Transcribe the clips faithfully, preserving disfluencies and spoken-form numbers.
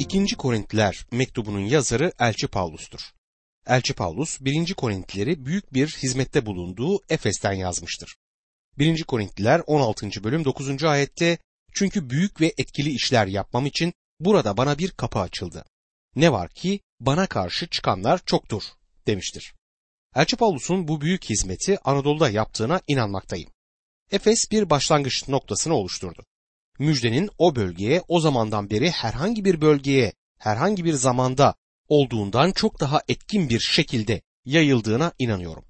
İkinci Korintliler mektubunun yazarı Elçi Pavlus'tur. Elçi Pavlus, Birinci Korintlileri büyük bir hizmette bulunduğu Efes'ten yazmıştır. Birinci Korintliler on altıncı bölüm dokuzuncu ayette, "Çünkü büyük ve etkili işler yapmam için burada bana bir kapı açıldı. Ne var ki bana karşı çıkanlar çoktur," demiştir. Elçi Pavlus'un bu büyük hizmeti Anadolu'da yaptığına inanmaktayım. Efes bir başlangıç noktasını oluşturdu. Müjdenin o bölgeye, o zamandan beri herhangi bir bölgeye, herhangi bir zamanda olduğundan çok daha etkin bir şekilde yayıldığına inanıyorum.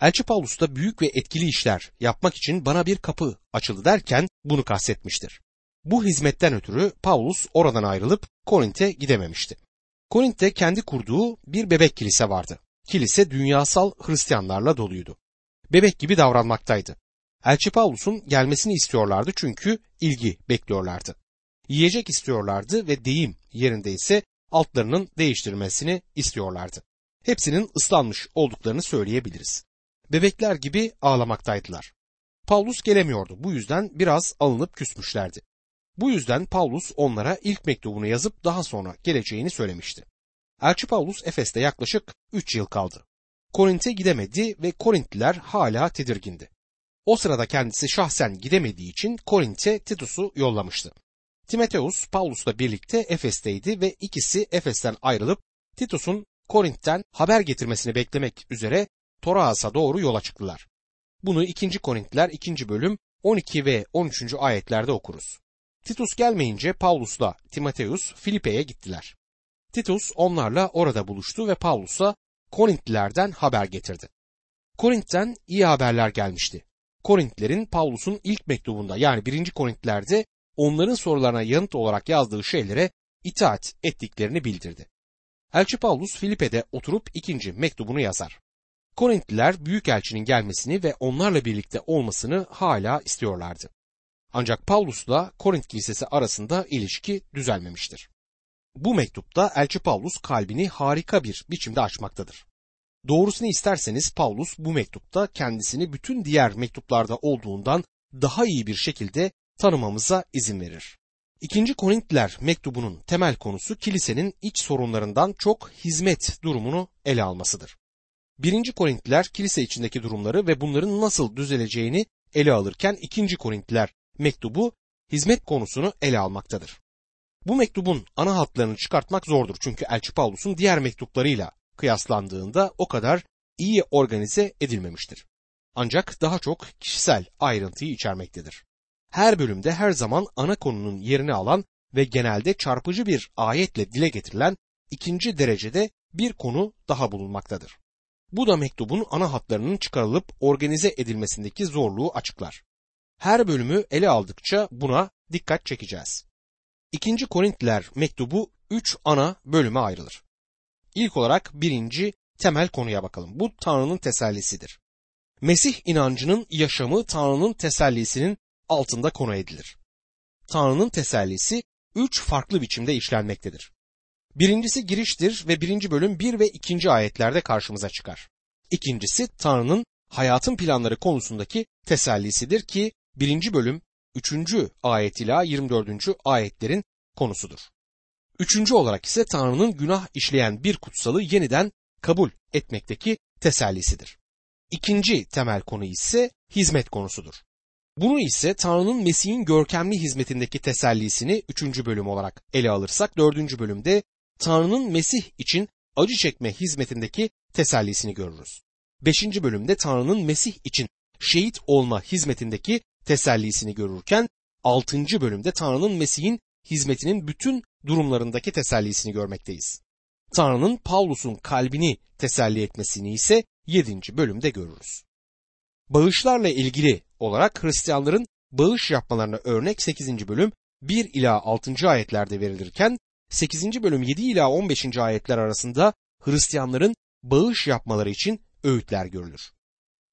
Elçi Pavlus da büyük ve etkili işler yapmak için bana bir kapı açıldı derken bunu kastetmiştir. Bu hizmetten ötürü Pavlus oradan ayrılıp Korint'e gidememişti. Korint'te kendi kurduğu bir bebek kilise vardı. Kilise dünyasal Hristiyanlarla doluydu. Bebek gibi davranmaktaydı. Elçi Pavlus'un gelmesini istiyorlardı çünkü ilgi bekliyorlardı. Yiyecek istiyorlardı ve deyim yerinde ise altlarının değiştirmesini istiyorlardı. Hepsinin ıslanmış olduklarını söyleyebiliriz. Bebekler gibi ağlamaktaydılar. Pavlus gelemiyordu. Bu yüzden biraz alınıp küsmüşlerdi. Bu yüzden Pavlus onlara ilk mektubunu yazıp daha sonra geleceğini söylemişti. Elçi Pavlus Efes'te yaklaşık üç yıl kaldı. Korint'e gidemedi ve Korintliler hala tedirgindi. O sırada kendisi şahsen gidemediği için Korint'e Titus'u yollamıştı. Timoteus, Pavlus'la birlikte Efes'teydi ve ikisi Efes'ten ayrılıp Titus'un Korint'ten haber getirmesini beklemek üzere Toraas'a doğru yola çıktılar. Bunu ikinci Korintliler ikinci bölüm on iki ve on üçüncü ayetlerde okuruz. Titus gelmeyince Pavlus'la Timoteus Filipe'ye gittiler. Titus onlarla orada buluştu ve Pavlus'a Korintlilerden haber getirdi. Korint'ten iyi haberler gelmişti. Korintlilerin Pavlus'un ilk mektubunda, yani birinci Korintliler'de onların sorularına yanıt olarak yazdığı şeylere itaat ettiklerini bildirdi. Elçi Pavlus Filipe'de oturup ikinci mektubunu yazar. Korintliler büyükelçinin gelmesini ve onlarla birlikte olmasını hala istiyorlardı. Ancak Pavlus'la Korint kilisesi arasında ilişki düzelmemiştir. Bu mektupta Elçi Pavlus kalbini harika bir biçimde açmaktadır. Doğrusunu isterseniz Pavlus bu mektupta kendisini bütün diğer mektuplarda olduğundan daha iyi bir şekilde tanımamıza izin verir. İkinci Korintliler mektubunun temel konusu kilisenin iç sorunlarından çok hizmet durumunu ele almasıdır. Birinci Korintliler kilise içindeki durumları ve bunların nasıl düzeleceğini ele alırken İkinci Korintliler mektubu hizmet konusunu ele almaktadır. Bu mektubun ana hatlarını çıkartmak zordur çünkü Elçi Pavlus'un diğer mektuplarıyla kıyaslandığında o kadar iyi organize edilmemiştir. Ancak daha çok kişisel ayrıntıyı içermektedir. Her bölümde her zaman ana konunun yerini alan ve genelde çarpıcı bir ayetle dile getirilen ikinci derecede bir konu daha bulunmaktadır. Bu da mektubun ana hatlarının çıkarılıp organize edilmesindeki zorluğu açıklar. Her bölümü ele aldıkça buna dikkat çekeceğiz. İkinci Korintliler mektubu üç ana bölüme ayrılır. İlk olarak birinci temel konuya bakalım. Bu Tanrı'nın tesellisidir. Mesih inancının yaşamı Tanrı'nın tesellisinin altında konu edilir. Tanrı'nın tesellisi üç farklı biçimde işlenmektedir. Birincisi giriştir ve birinci bölüm bir ve ikinci ayetlerde karşımıza çıkar. İkincisi Tanrı'nın hayatın planları konusundaki tesellisidir ki birinci bölüm üçüncü ayet ila yirmi dördüncü ayetlerin konusudur. Üçüncü olarak ise Tanrı'nın günah işleyen bir kutsalı yeniden kabul etmekteki tesellisidir. İkinci temel konu ise hizmet konusudur. Bunu ise Tanrı'nın Mesih'in görkemli hizmetindeki tesellisini üçüncü bölüm olarak ele alırsak dördüncü bölümde Tanrı'nın Mesih için acı çekme hizmetindeki tesellisini görürüz. Beşinci bölümde Tanrı'nın Mesih için şehit olma hizmetindeki tesellisini görürken altıncı bölümde Tanrı'nın Mesih'in hizmetinin bütün durumlarındaki tesellisini görmekteyiz. Tanrı'nın Pavlus'un kalbini teselli etmesini ise yedinci bölümde görürüz. Bağışlarla ilgili olarak Hristiyanların bağış yapmalarına örnek sekizinci bölüm bir ila altıncı ayetlerde verilirken sekizinci bölüm yedi ila on beşinci ayetler arasında Hristiyanların bağış yapmaları için öğütler görülür.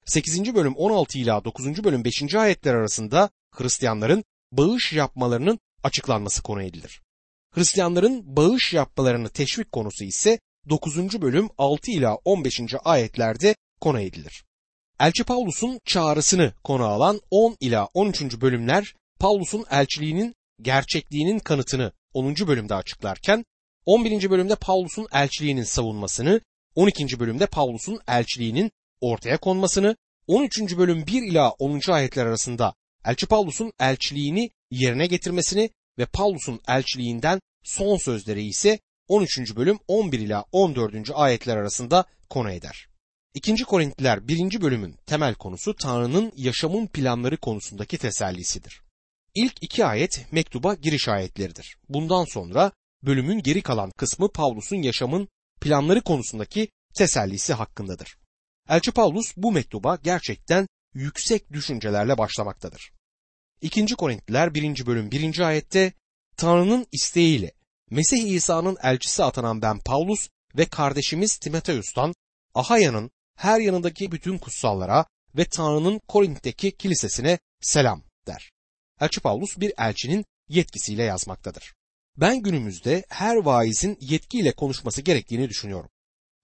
sekizinci bölüm on altı ila dokuzuncu bölüm beşinci ayetler arasında Hristiyanların bağış yapmalarının açıklanması konu edilir. Hristiyanların bağış yapmalarını teşvik konusu ise dokuzuncu bölüm altı ila on beşinci ayetlerde konu edilir. Elçi Pavlus'un çağrısını konu alan on ila on üçüncü bölümler Pavlus'un elçiliğinin gerçekliğinin kanıtını onuncu bölümde açıklarken on birinci bölümde Pavlus'un elçiliğinin savunmasını, on ikinci bölümde Pavlus'un elçiliğinin ortaya konmasını, on üçüncü bölüm bir ila onuncu ayetler arasında elçi Pavlus'un elçiliğini yerine getirmesini ve Pavlus'un elçiliğinden son sözleri ise on üçüncü bölüm on bir ila on dördüncü ayetler arasında konu eder. ikinci Korintliler birinci bölümün temel konusu Tanrı'nın yaşamın planları konusundaki tesellisidir. İlk iki ayet mektuba giriş ayetleridir. Bundan sonra bölümün geri kalan kısmı Pavlus'un yaşamın planları konusundaki tesellisi hakkındadır. Elçi Pavlus bu mektuba gerçekten yüksek düşüncelerle başlamaktadır. ikinci Korintliler birinci bölüm birinci ayette Tanrı'nın isteğiyle Mesih İsa'nın elçisi atanan ben Pavlus ve kardeşimiz Timoteus'tan Ahaya'nın her yanındaki bütün kutsallara ve Tanrı'nın Korint'teki kilisesine selam der. Elçi Pavlus bir elçinin yetkisiyle yazmaktadır. Ben günümüzde her vaizin yetkiyle konuşması gerektiğini düşünüyorum.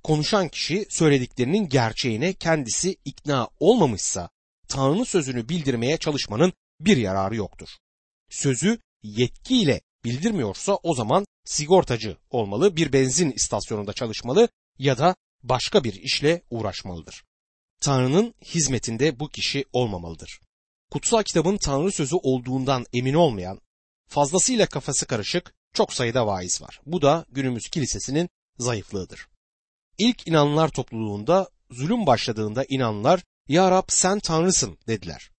Konuşan kişi söylediklerinin gerçeğine kendisi ikna olmamışsa Tanrı'nın sözünü bildirmeye çalışmanın bir yararı yoktur. Sözü yetkiyle bildirmiyorsa o zaman sigortacı olmalı, bir benzin istasyonunda çalışmalı ya da başka bir işle uğraşmalıdır. Tanrı'nın hizmetinde bu kişi olmamalıdır. Kutsal kitabın Tanrı sözü olduğundan emin olmayan, fazlasıyla kafası karışık çok sayıda vaiz var. Bu da günümüz kilisesinin zayıflığıdır. İlk inananlar topluluğunda zulüm başladığında inananlar "Ya Rab sen Tanrısın" dediler.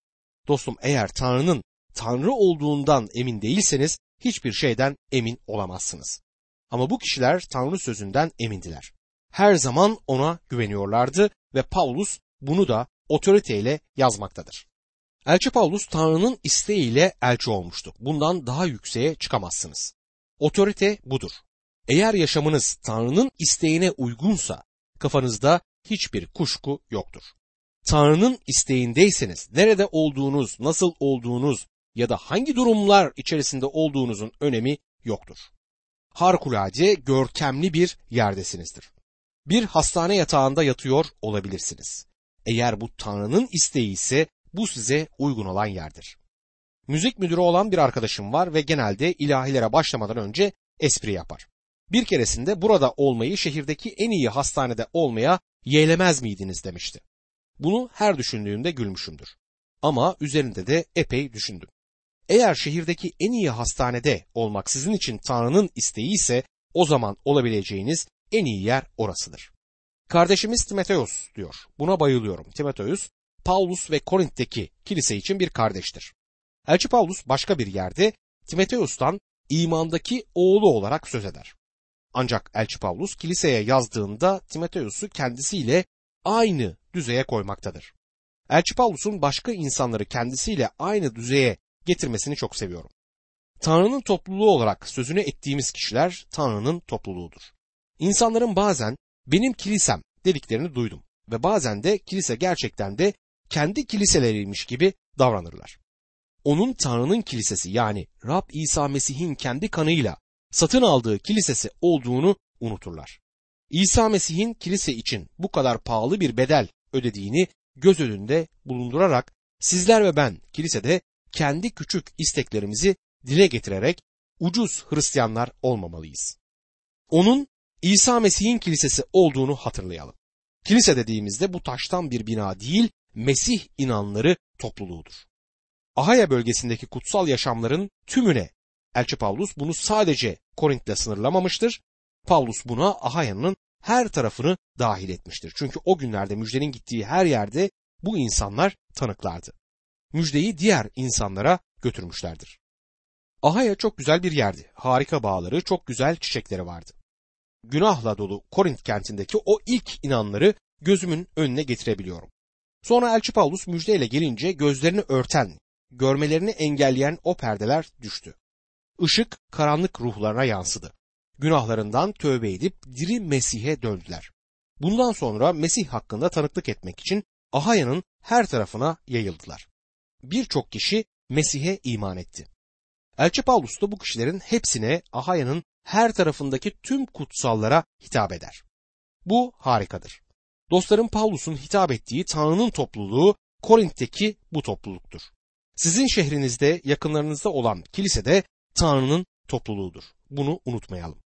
Dostum, eğer Tanrı'nın Tanrı olduğundan emin değilseniz hiçbir şeyden emin olamazsınız. Ama bu kişiler Tanrı sözünden emindiler. Her zaman ona güveniyorlardı ve Pavlus bunu da otoriteyle yazmaktadır. Elçi Pavlus Tanrı'nın isteğiyle elçi olmuştu. Bundan daha yükseğe çıkamazsınız. Otorite budur. Eğer yaşamınız Tanrı'nın isteğine uygunsa kafanızda hiçbir kuşku yoktur. Tanrı'nın isteğindeyseniz nerede olduğunuz, nasıl olduğunuz ya da hangi durumlar içerisinde olduğunuzun önemi yoktur. Harikulade, görkemli bir yerdesinizdir. Bir hastane yatağında yatıyor olabilirsiniz. Eğer bu Tanrı'nın isteği ise bu size uygun olan yerdir. Müzik müdürü olan bir arkadaşım var ve genelde ilahilere başlamadan önce espri yapar. Bir keresinde burada olmayı şehirdeki en iyi hastanede olmaya yeğlemez miydiniz demişti. Bunu her düşündüğümde gülmüşümdür. Ama üzerinde de epey düşündüm. Eğer şehirdeki en iyi hastanede olmak sizin için Tanrı'nın isteği ise o zaman olabileceğiniz en iyi yer orasıdır. Kardeşimiz Timoteus diyor. Buna bayılıyorum. Timoteus, Pavlus ve Korint'teki kilise için bir kardeştir. Elçi Pavlus başka bir yerde Timoteus'tan imandaki oğlu olarak söz eder. Ancak Elçi Pavlus kiliseye yazdığında Timoteus'u kendisiyle aynı düzeye koymaktadır. Elçi Pavlus'un başka insanları kendisiyle aynı düzeye getirmesini çok seviyorum. Tanrı'nın topluluğu olarak sözünü ettiğimiz kişiler Tanrı'nın topluluğudur. İnsanların bazen benim kilisem dediklerini duydum ve bazen de kilise gerçekten de kendi kiliseleriymiş gibi davranırlar. Onun Tanrı'nın kilisesi, yani Rab İsa Mesih'in kendi kanıyla satın aldığı kilisesi olduğunu unuturlar. İsa Mesih'in kilise için bu kadar pahalı bir bedel ödediğini göz önünde bulundurarak sizler ve ben kilisede kendi küçük isteklerimizi dile getirerek ucuz Hristiyanlar olmamalıyız. Onun İsa Mesih'in kilisesi olduğunu hatırlayalım. Kilise dediğimizde bu taştan bir bina değil, Mesih inanları topluluğudur. Ahaya bölgesindeki kutsal yaşamların tümüne Elçi Pavlus bunu sadece Korint'le sınırlamamıştır. Pavlus buna Ahaya'nın her tarafını dahil etmiştir. Çünkü o günlerde müjdenin gittiği her yerde bu insanlar tanıklardı. Müjdeyi diğer insanlara götürmüşlerdir. Ahaya çok güzel bir yerdi. Harika bağları, çok güzel çiçekleri vardı. Günahla dolu Korint kentindeki o ilk inanları gözümün önüne getirebiliyorum. Sonra Elçi Pavlus müjdeyle gelince gözlerini örten, görmelerini engelleyen o perdeler düştü. Işık karanlık ruhlarına yansıdı. Günahlarından tövbe edip diri Mesih'e döndüler. Bundan sonra Mesih hakkında tanıklık etmek için Ahaya'nın her tarafına yayıldılar. Birçok kişi Mesih'e iman etti. Elçi Pavlus da bu kişilerin hepsine, Ahaya'nın her tarafındaki tüm kutsallara hitap eder. Bu harikadır. Dostlarım, Pavlus'un hitap ettiği Tanrı'nın topluluğu Korint'teki bu topluluktur. Sizin şehrinizde, yakınlarınızda olan kilisede Tanrı'nın topluluğudur. Bunu unutmayalım.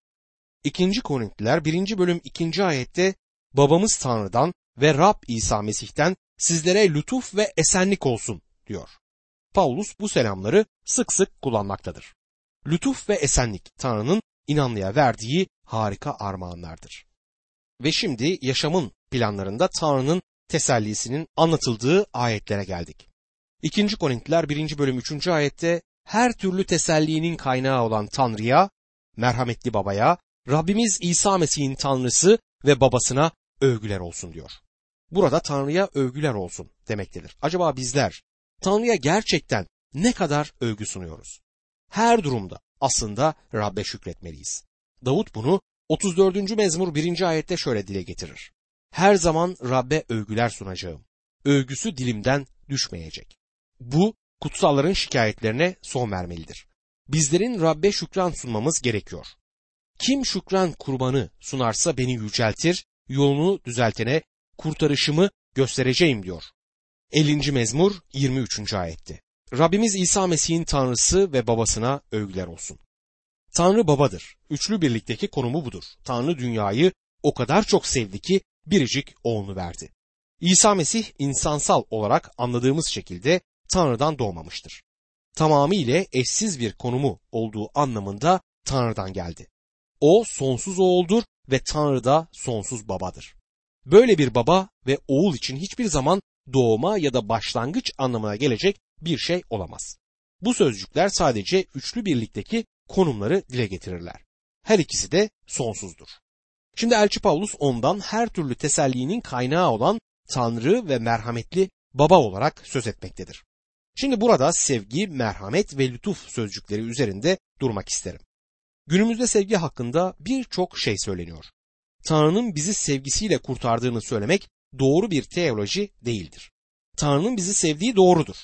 ikinci. Korintiler birinci bölüm ikinci ayette babamız Tanrı'dan ve Rab İsa Mesih'ten sizlere lütuf ve esenlik olsun diyor. Paulus bu selamları sık sık kullanmaktadır. Lütuf ve esenlik Tanrı'nın inanlıya verdiği harika armağanlardır. Ve şimdi yaşamın planlarında Tanrı'nın tesellisinin anlatıldığı ayetlere geldik. ikinci. Korintiler birinci bölüm üçüncü ayette her türlü tesellinin kaynağı olan Tanrı'ya, merhametli babaya, Rabbimiz İsa Mesih'in Tanrısı ve babasına övgüler olsun diyor. Burada Tanrı'ya övgüler olsun demektedir. Acaba bizler Tanrı'ya gerçekten ne kadar övgü sunuyoruz? Her durumda aslında Rab'be şükretmeliyiz. Davut bunu otuz dördüncü mezmur birinci ayette şöyle dile getirir. Her zaman Rab'be övgüler sunacağım. Övgüsü dilimden düşmeyecek. Bu kutsalların şikayetlerine son vermelidir. Bizlerin Rab'be şükran sunmamız gerekiyor. Kim şükran kurbanı sunarsa beni yüceltir, yolunu düzeltene kurtarışımı göstereceğim diyor. ellinci mezmur yirmi üçüncü ayetti. Rabbimiz İsa Mesih'in Tanrısı ve babasına övgüler olsun. Tanrı babadır. Üçlü birlikteki konumu budur. Tanrı dünyayı o kadar çok sevdi ki biricik oğlunu verdi. İsa Mesih insansal olarak anladığımız şekilde Tanrı'dan doğmamıştır. Tamamıyla eşsiz bir konumu olduğu anlamında Tanrı'dan geldi. O sonsuz oğuldur ve Tanrı da sonsuz babadır. Böyle bir baba ve oğul için hiçbir zaman doğma ya da başlangıç anlamına gelecek bir şey olamaz. Bu sözcükler sadece üçlü birlikteki konumları dile getirirler. Her ikisi de sonsuzdur. Şimdi Elçi Pavlus ondan her türlü tesellinin kaynağı olan Tanrı ve merhametli baba olarak söz etmektedir. Şimdi burada sevgi, merhamet ve lütuf sözcükleri üzerinde durmak isterim. Günümüzde sevgi hakkında birçok şey söyleniyor. Tanrı'nın bizi sevgisiyle kurtardığını söylemek doğru bir teoloji değildir. Tanrı'nın bizi sevdiği doğrudur.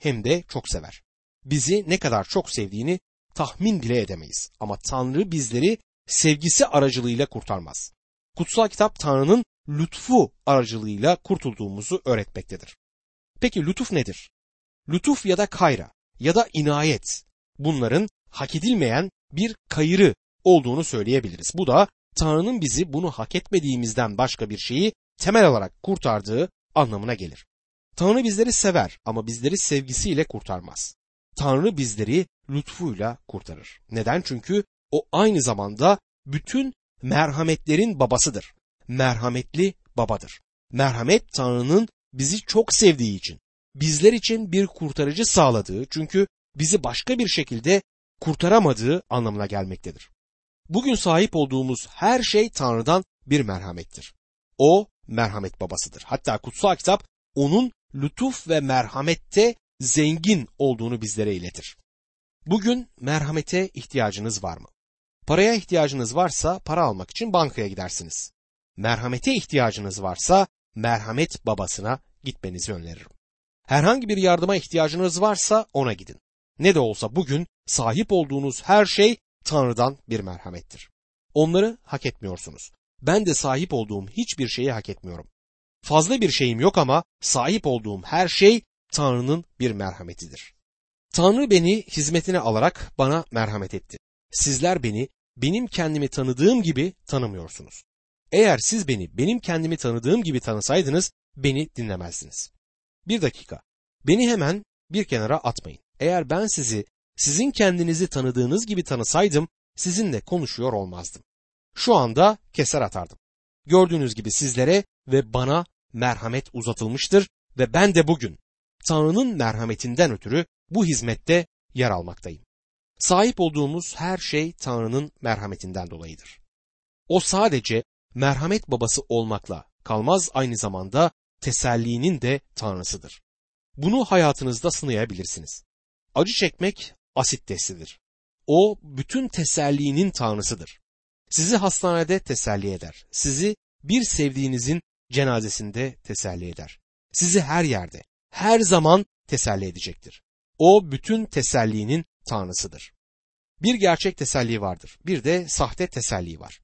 Hem de çok sever. Bizi ne kadar çok sevdiğini tahmin bile edemeyiz. Ama Tanrı bizleri sevgisi aracılığıyla kurtarmaz. Kutsal kitap Tanrı'nın lütfu aracılığıyla kurtulduğumuzu öğretmektedir. Peki lütuf nedir? Lütuf ya da kayra ya da inayet, bunların hak edilmeyen bir kayırı olduğunu söyleyebiliriz. Bu da Tanrı'nın bizi bunu hak etmediğimizden başka bir şeyi temel olarak kurtardığı anlamına gelir. Tanrı bizleri sever ama bizleri sevgisiyle kurtarmaz. Tanrı bizleri lütfuyla kurtarır. Neden? Çünkü o aynı zamanda bütün merhametlerin babasıdır. Merhametli babadır. Merhamet Tanrı'nın bizi çok sevdiği için, bizler için bir kurtarıcı sağladığı, çünkü bizi başka bir şekilde kurtaramadığı anlamına gelmektedir. Bugün sahip olduğumuz her şey Tanrı'dan bir merhamettir. O merhamet babasıdır. Hatta kutsal kitap onun lütuf ve merhamette zengin olduğunu bizlere iletir. Bugün merhamete ihtiyacınız var mı? Paraya ihtiyacınız varsa para almak için bankaya gidersiniz. Merhamete ihtiyacınız varsa merhamet babasına gitmenizi öneririm. Herhangi bir yardıma ihtiyacınız varsa ona gidin. Ne de olsa bugün sahip olduğunuz her şey Tanrı'dan bir merhamettir. Onları hak etmiyorsunuz. Ben de sahip olduğum hiçbir şeyi hak etmiyorum. Fazla bir şeyim yok ama sahip olduğum her şey Tanrı'nın bir merhametidir. Tanrı beni hizmetine alarak bana merhamet etti. Sizler beni benim kendimi tanıdığım gibi tanımıyorsunuz. Eğer siz beni benim kendimi tanıdığım gibi tanısaydınız beni dinlemezdiniz. Bir dakika, beni hemen bir kenara atmayın. Eğer ben sizi sizin kendinizi tanıdığınız gibi tanısaydım sizinle konuşuyor olmazdım. Şu anda keser atardım. Gördüğünüz gibi sizlere ve bana merhamet uzatılmıştır ve ben de bugün Tanrı'nın merhametinden ötürü bu hizmette yer almaktayım. Sahip olduğumuz her şey Tanrı'nın merhametinden dolayıdır. O sadece merhamet babası olmakla kalmaz, aynı zamanda tesellinin de Tanrısıdır. Bunu hayatınızda sınayabilirsiniz. Acı çekmek asit testidir. O bütün tesellinin Tanrısıdır. Sizi hastanede teselli eder. Sizi bir sevdiğinizin cenazesinde teselli eder. Sizi her yerde, her zaman teselli edecektir. O bütün tesellinin Tanrısıdır. Bir gerçek teselli vardır. Bir de sahte teselli var.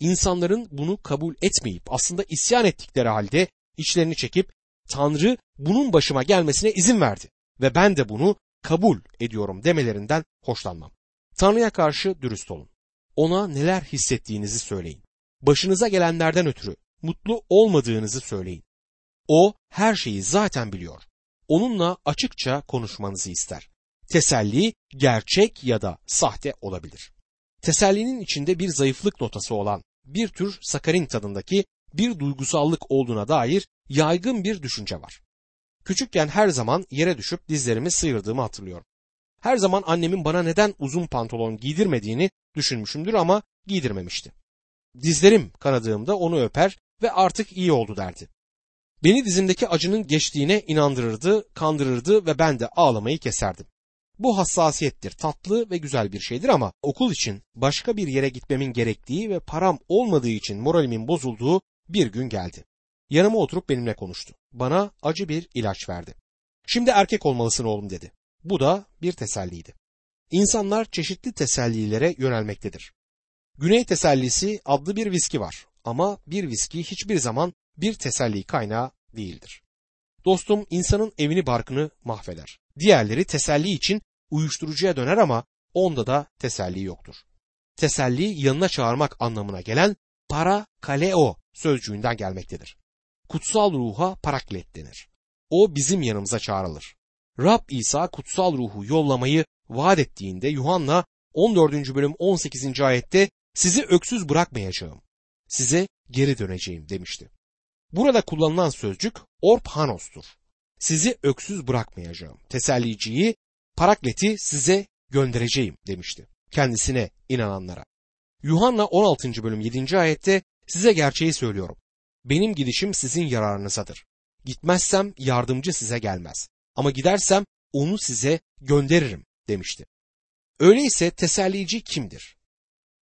İnsanların bunu kabul etmeyip aslında isyan ettikleri halde içlerini çekip Tanrı bunun başıma gelmesine izin verdi ve ben de bunu kabul ediyorum demelerinden hoşlanmam. Tanrı'ya karşı dürüst olun. ona neler hissettiğinizi söyleyin. Başınıza gelenlerden ötürü mutlu olmadığınızı söyleyin. O her şeyi zaten biliyor. Onunla açıkça konuşmanızı ister. Teselli gerçek ya da sahte olabilir. Tesellinin içinde bir zayıflık notası olan bir tür sakarin tadındaki bir duygusallık olduğuna dair yaygın bir düşünce var. Küçükken her zaman yere düşüp dizlerimi sıyırdığımı hatırlıyorum. Her zaman annemin bana neden uzun pantolon giydirmediğini düşünmüşümdür ama giydirmemişti. Dizlerim kanadığımda onu öper ve artık iyi oldu derdi. Beni dizimdeki acının geçtiğine inandırırdı, kandırırdı ve ben de ağlamayı keserdim. Bu hassasiyettir, tatlı ve güzel bir şeydir ama okul için başka bir yere gitmemin gerektiği ve param olmadığı için moralimin bozulduğu bir gün geldi. Yanıma oturup benimle konuştu. Bana acı bir ilaç verdi. "Şimdi erkek olmalısın oğlum," dedi. Bu da bir teselliydi. İnsanlar çeşitli tesellilere yönelmektedir. Güney tesellisi adlı bir viski var ama bir viski hiçbir zaman bir teselli kaynağı değildir. Dostum, insanın evini barkını mahveder. Diğerleri teselli için uyuşturucuya döner ama onda da teselli yoktur. Teselli yanına çağırmak anlamına gelen parakaleo sözcüğünden gelmektedir. Kutsal ruha paraklet denir. O bizim yanımıza çağrılır. Rab İsa kutsal ruhu yollamayı vaat ettiğinde Yuhanna on dördüncü bölüm on sekizinci ayette "Sizi öksüz bırakmayacağım, size geri döneceğim" demişti. Burada kullanılan sözcük orphanos'tur. "Sizi öksüz bırakmayacağım, teselliciyi, parakleti size göndereceğim" demişti kendisine inananlara. Yuhanna on altıncı bölüm yedinci ayette "Size gerçeği söylüyorum. Benim gidişim sizin yararınızadır. Gitmezsem yardımcı size gelmez. Ama gidersem onu size gönderirim" demişti. Öyleyse tesellici kimdir?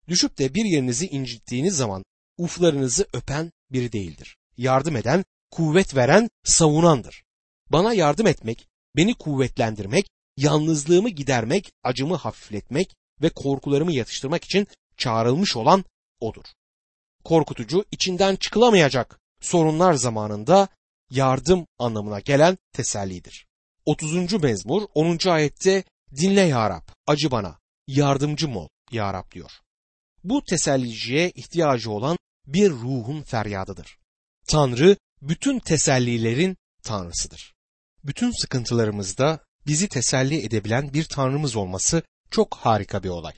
Düşüp de bir yerinizi incittiğiniz zaman uflarınızı öpen biri değildir. Yardım eden, kuvvet veren, savunandır. Bana yardım etmek, beni kuvvetlendirmek, yalnızlığımı gidermek, acımı hafifletmek ve korkularımı yatıştırmak için çağrılmış olan odur. Korkutucu, içinden çıkılamayacak sorunlar zamanında yardım anlamına gelen tesellidir. otuzuncu mezmur onuncu ayette "Dinle ya Rab, acı bana, yardımcım ol ya Rab" diyor. Bu teselliciye ihtiyacı olan bir ruhun feryadıdır. Tanrı bütün tesellilerin Tanrısıdır. Bütün sıkıntılarımızda bizi teselli edebilen bir Tanrımız olması çok harika bir olay.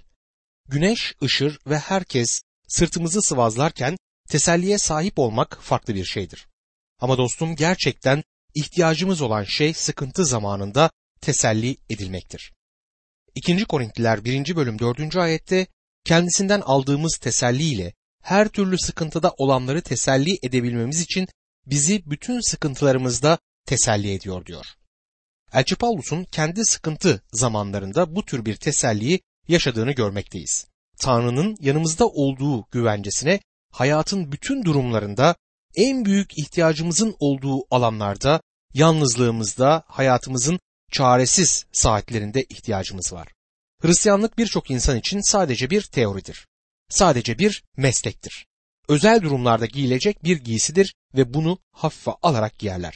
Güneş, ışır ve herkes sırtımızı sıvazlarken teselliye sahip olmak farklı bir şeydir. Ama dostum, gerçekten ihtiyacımız olan şey sıkıntı zamanında teselli edilmektir. ikinci Korintliler birinci bölüm dördüncü ayette "Kendisinden aldığımız teselliyle her türlü sıkıntıda olanları teselli edebilmemiz için bizi bütün sıkıntılarımızda teselli ediyor" diyor. Elçi Pavlus'un kendi sıkıntı zamanlarında bu tür bir teselliyi yaşadığını görmekteyiz. Tanrı'nın yanımızda olduğu güvencesine hayatın bütün durumlarında, en büyük ihtiyacımızın olduğu alanlarda, yalnızlığımızda, hayatımızın çaresiz saatlerinde ihtiyacımız var. Hristiyanlık birçok insan için sadece bir teoridir. Sadece bir meslektir. Özel durumlarda giyilecek bir giysidir ve bunu hafife alarak giyerler.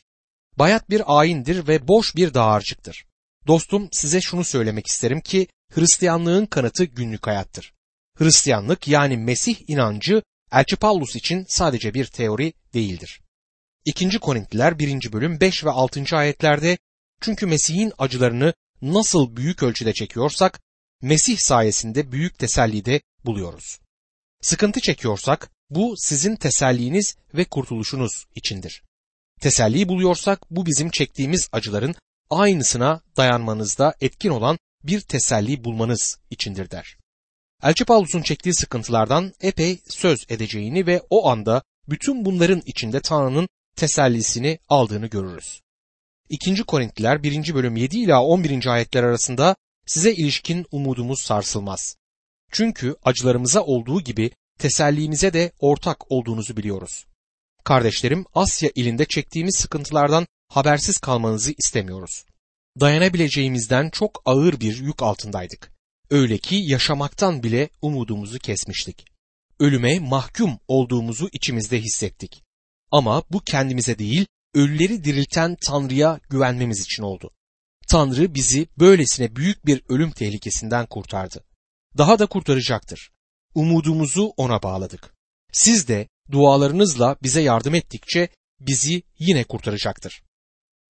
Bayat bir ayindir ve boş bir dağarcıktır. Dostum, size şunu söylemek isterim ki Hristiyanlığın kanıtı günlük hayattır. Hristiyanlık, yani Mesih inancı, Elçi Pavlus için sadece bir teori değildir. ikinci Korintliler birinci bölüm beş ve altıncı ayetlerde "Çünkü Mesih'in acılarını nasıl büyük ölçüde çekiyorsak, Mesih sayesinde büyük teselli de buluyoruz. Sıkıntı çekiyorsak, bu sizin teselliniz ve kurtuluşunuz içindir. Teselliyi buluyorsak, bu bizim çektiğimiz acıların aynısına dayanmanızda etkin olan bir teselli bulmanız içindir" der. Elçi Pavlus'un çektiği sıkıntılardan epey söz edeceğini ve o anda bütün bunların içinde Tanrı'nın tesellisini aldığını görürüz. ikinci Korintliler birinci bölüm yedi ila on birinci ayetler arasında "Size ilişkin umudumuz sarsılmaz. Çünkü acılarımıza olduğu gibi tesellimize de ortak olduğunuzu biliyoruz. Kardeşlerim, Asya ilinde çektiğimiz sıkıntılardan habersiz kalmanızı istemiyoruz. Dayanabileceğimizden çok ağır bir yük altındaydık. Öyle ki yaşamaktan bile umudumuzu kesmiştik. Ölüme mahkum olduğumuzu içimizde hissettik. Ama bu kendimize değil, ölüleri dirilten Tanrı'ya güvenmemiz için oldu. Tanrı bizi böylesine büyük bir ölüm tehlikesinden kurtardı. Daha da kurtaracaktır. umudumuzu ona bağladık. Siz de dualarınızla bize yardım ettikçe bizi yine kurtaracaktır.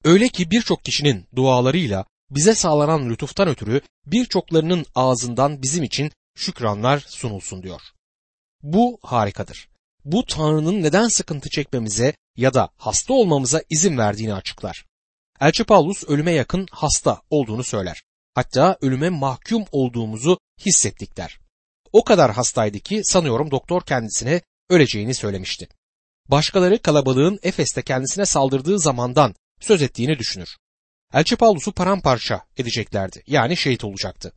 Öyle ki birçok kişinin dualarıyla bize sağlanan lütuftan ötürü birçoklarının ağzından bizim için şükranlar sunulsun diyor. Bu harikadır. Bu Tanrı'nın neden sıkıntı çekmemize ya da hasta olmamıza izin verdiğini açıklar. Elçi Paulus ölüme yakın hasta olduğunu söyler. Hatta ölüme mahkum olduğumuzu hissettik der. O kadar hastaydı ki sanıyorum doktor kendisine öleceğini söylemişti. Başkaları kalabalığın Efes'te kendisine saldırdığı zamandan söz ettiğini düşünür. Elçi Paulus'u paramparça edeceklerdi, yani şehit olacaktı.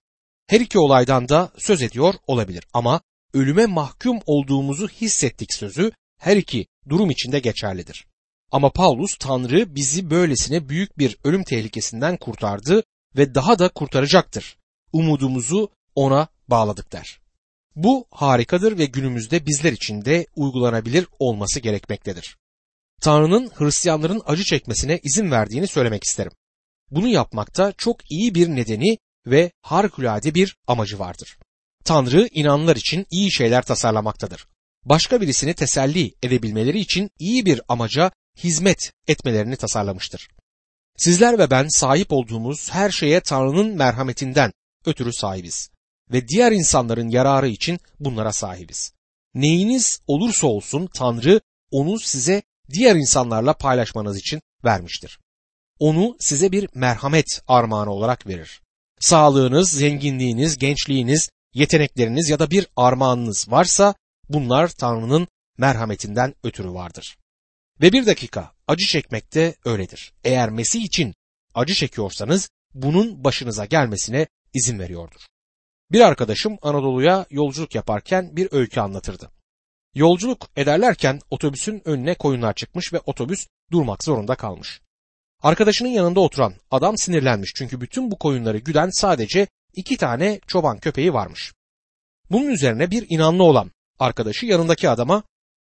Her iki olaydan da söz ediyor olabilir ama ölüme mahkum olduğumuzu hissettik sözü her iki durum içinde geçerlidir. Ama Paulus, Tanrı bizi böylesine büyük bir ölüm tehlikesinden kurtardı ve daha da kurtaracaktır. Umudumuzu ona bağladık der. Bu harikadır ve günümüzde bizler için de uygulanabilir olması gerekmektedir. Tanrı'nın Hristiyanların acı çekmesine izin verdiğini söylemek isterim. Bunu yapmakta çok iyi bir nedeni ve harikulade bir amacı vardır. Tanrı inananlar için iyi şeyler tasarlamaktadır. Başka birisini teselli edebilmeleri için iyi bir amaca hizmet etmelerini tasarlamıştır. Sizler ve ben sahip olduğumuz her şeye Tanrı'nın merhametinden ötürü sahibiz ve diğer insanların yararı için bunlara sahibiz. Neyiniz olursa olsun Tanrı onu size diğer insanlarla paylaşmanız için vermiştir. Onu size bir merhamet armağanı olarak verir. Sağlığınız, zenginliğiniz, gençliğiniz, yetenekleriniz ya da bir armağanınız varsa bunlar Tanrı'nın merhametinden ötürü vardır. Ve bir dakika, acı çekmek de öyledir. Eğer Mesih için acı çekiyorsanız bunun başınıza gelmesine izin veriyordur. Bir arkadaşım Anadolu'ya yolculuk yaparken bir öykü anlatırdı. Yolculuk ederlerken otobüsün önüne koyunlar çıkmış ve otobüs durmak zorunda kalmış. Arkadaşının yanında oturan adam sinirlenmiş çünkü bütün bu koyunları güden sadece iki tane çoban köpeği varmış. Bunun üzerine bir inanlı olan arkadaşı yanındaki adama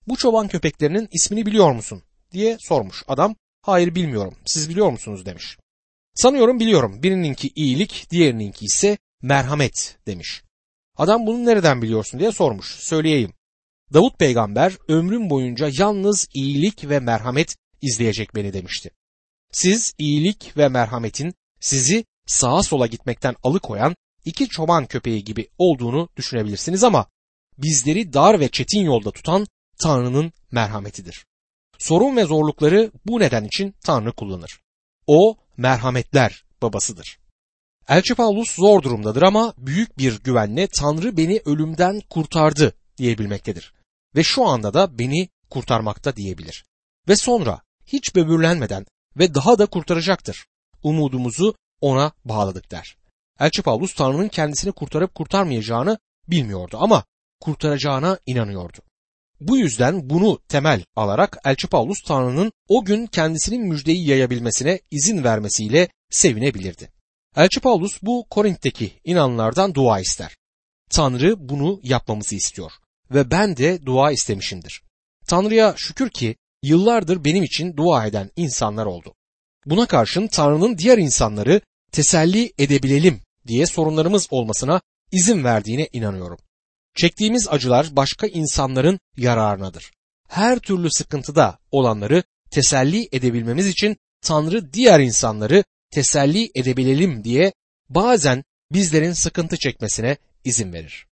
"Bu çoban köpeklerinin ismini biliyor musun?" diye sormuş. Adam "Hayır bilmiyorum, siz biliyor musunuz?" demiş. "Sanıyorum biliyorum, birininki iyilik, diğerininki ise merhamet" demiş. Adam "Bunu nereden biliyorsun?" diye sormuş. "Söyleyeyim. Davut peygamber ömrüm boyunca yalnız iyilik ve merhamet izleyecek beni" demişti. Siz iyilik ve merhametin sizi sağa sola gitmekten alıkoyan iki çoban köpeği gibi olduğunu düşünebilirsiniz ama bizleri dar ve çetin yolda tutan Tanrı'nın merhametidir. Sorun ve zorlukları bu neden için Tanrı kullanır. O merhametler babasıdır. Elçi Paulus zor durumdadır ama büyük bir güvenle Tanrı beni ölümden kurtardı diyebilmektedir. Ve şu anda da beni kurtarmakta diyebilir. Ve sonra hiç böbürlenmeden ve daha da kurtaracaktır. Umudumuzu ona bağladık der. Elçi Paulus Tanrı'nın kendisini kurtarıp kurtarmayacağını bilmiyordu ama kurtaracağına inanıyordu. Bu yüzden bunu temel alarak Elçi Paulus Tanrı'nın o gün kendisinin müjdeyi yayabilmesine izin vermesiyle sevinebilirdi. Elçi Paulus bu Korint'teki inananlardan dua ister. Tanrı bunu yapmamızı istiyor ve ben de dua istemişimdir. Tanrı'ya şükür ki yıllardır benim için dua eden insanlar oldu. Buna karşın Tanrı'nın diğer insanları teselli edebilelim diye sorunlarımız olmasına izin verdiğine inanıyorum. Çektiğimiz acılar başka insanların yararınadır. Her türlü sıkıntıda olanları teselli edebilmemiz için Tanrı diğer insanları teselli edebilelim diye bazen bizlerin sıkıntı çekmesine izin verir.